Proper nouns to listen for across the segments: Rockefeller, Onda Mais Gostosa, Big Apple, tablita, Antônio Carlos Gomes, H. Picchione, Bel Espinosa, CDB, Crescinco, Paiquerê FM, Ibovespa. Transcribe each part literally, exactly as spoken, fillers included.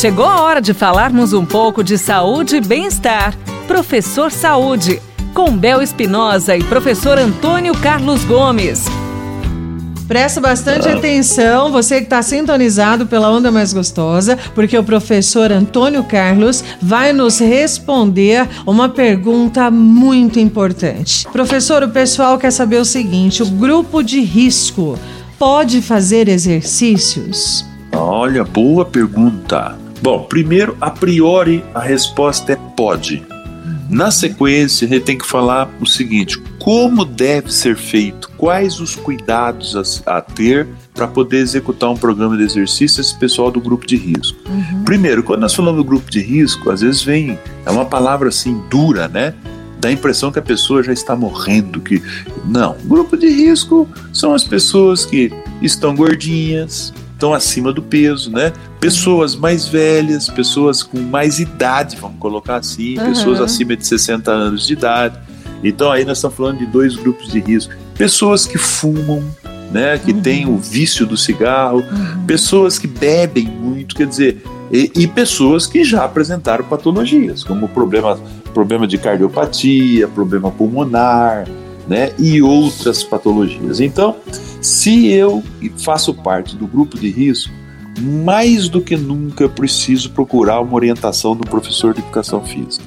Chegou a hora de falarmos um pouco de saúde e bem-estar. Professor Saúde, com Bel Espinosa e professor Antônio Carlos Gomes. Presta bastante atenção, você que está sintonizado pela Onda Mais Gostosa, porque o professor Antônio Carlos vai nos responder uma pergunta muito importante. Professor, o pessoal quer saber o seguinte: o grupo de risco pode fazer exercícios? Olha, boa pergunta. Bom, primeiro, a priori, a resposta é pode. Na sequência, a gente tem que falar o seguinte: como deve ser feito, quais os cuidados a, a ter para poder executar um programa de exercício esse pessoal do grupo de risco. Uhum. Primeiro, quando nós falamos do grupo de risco, às vezes vem, é uma palavra assim dura, né? Dá a impressão que a pessoa já está morrendo. Que... Não, grupo de risco são as pessoas que estão gordinhas, estão acima do peso, né? Pessoas mais velhas, pessoas com mais idade, vamos colocar assim, uhum. pessoas acima de sessenta anos de idade. Então aí nós estamos falando de dois grupos de risco. Pessoas que fumam, né? Que uhum. têm o vício do cigarro, uhum. pessoas que bebem muito, quer dizer, e, e pessoas que já apresentaram patologias, como problema, problema de cardiopatia, problema pulmonar, né? E outras patologias. Então, se eu faço parte do grupo de risco, mais do que nunca eu preciso procurar uma orientação do professor de educação física.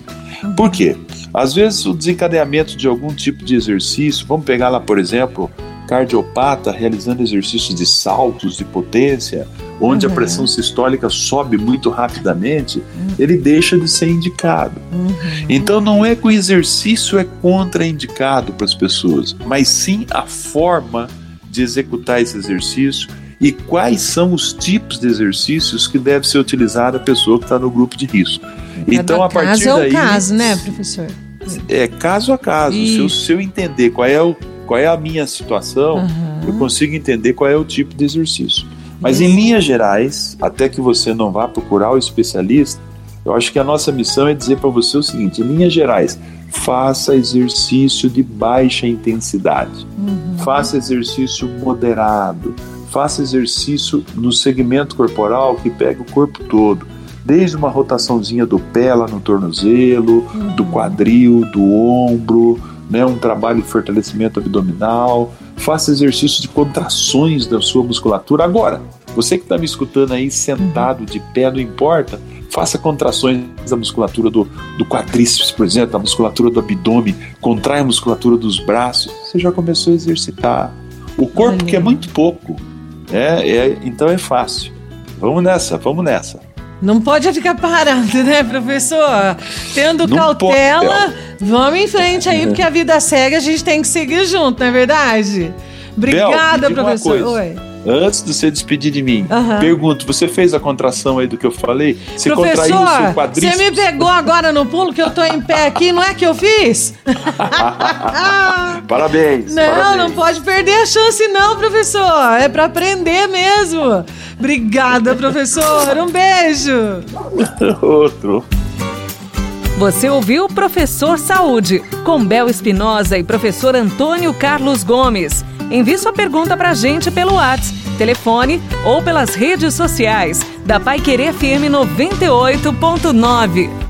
Por quê? Às vezes o desencadeamento de algum tipo de exercício, vamos pegar lá, por exemplo, cardiopata realizando exercícios de saltos de potência, onde uhum. a pressão sistólica sobe muito rapidamente, uhum. ele deixa de ser indicado. Uhum. Então não é que o exercício é contraindicado para as pessoas, mas sim a forma de executar esse exercício e quais são os tipos de exercícios que deve ser utilizada a pessoa que está no grupo de risco. Cada então, a partir caso daí... Caso é o caso, né, professor? É caso a caso. E... Se, eu, se eu entender qual é, o, qual é a minha situação, uhum. eu consigo entender qual é o tipo de exercício. Mas uhum. em linhas gerais, até que você não vá procurar o especialista, eu acho que a nossa missão é dizer para você o seguinte: em linhas gerais, faça exercício de baixa intensidade, uhum. faça exercício moderado, faça exercício no segmento corporal que pega o corpo todo, desde uma rotaçãozinha do pé lá no tornozelo, uhum. do quadril, do ombro, né, um trabalho de fortalecimento abdominal, faça exercício de contrações da sua musculatura. Agora, você que está me escutando aí sentado, uhum. de pé, não importa, faça contrações da musculatura do, do quadríceps, por exemplo, da musculatura do abdômen, contrai a musculatura dos braços, você já começou a exercitar. O corpo Valeu. Que é muito pouco, é, é, então é fácil. Vamos nessa, vamos nessa. Não pode ficar parado, né, professor? Tendo não cautela, pode, vamos em frente aí, porque a vida segue, a gente tem que seguir junto, não é verdade? Obrigada, Bel, professor. Oi. Antes de você despedir de mim, uhum. pergunto, você fez a contração aí do que eu falei? Você professor, contraiu o seu quadríceps? Você me pegou agora no pulo que eu tô em pé aqui, não é que eu fiz? Parabéns. Não, parabéns. Não pode perder a chance não, professor. É pra aprender mesmo. Obrigada, professor. Um beijo. Outro. Você ouviu o Professor Saúde, com Bel Espinosa e professor Antônio Carlos Gomes. Envie sua pergunta pra gente pelo WhatsApp, telefone ou pelas redes sociais da Paiquerê F M noventa e oito ponto nove.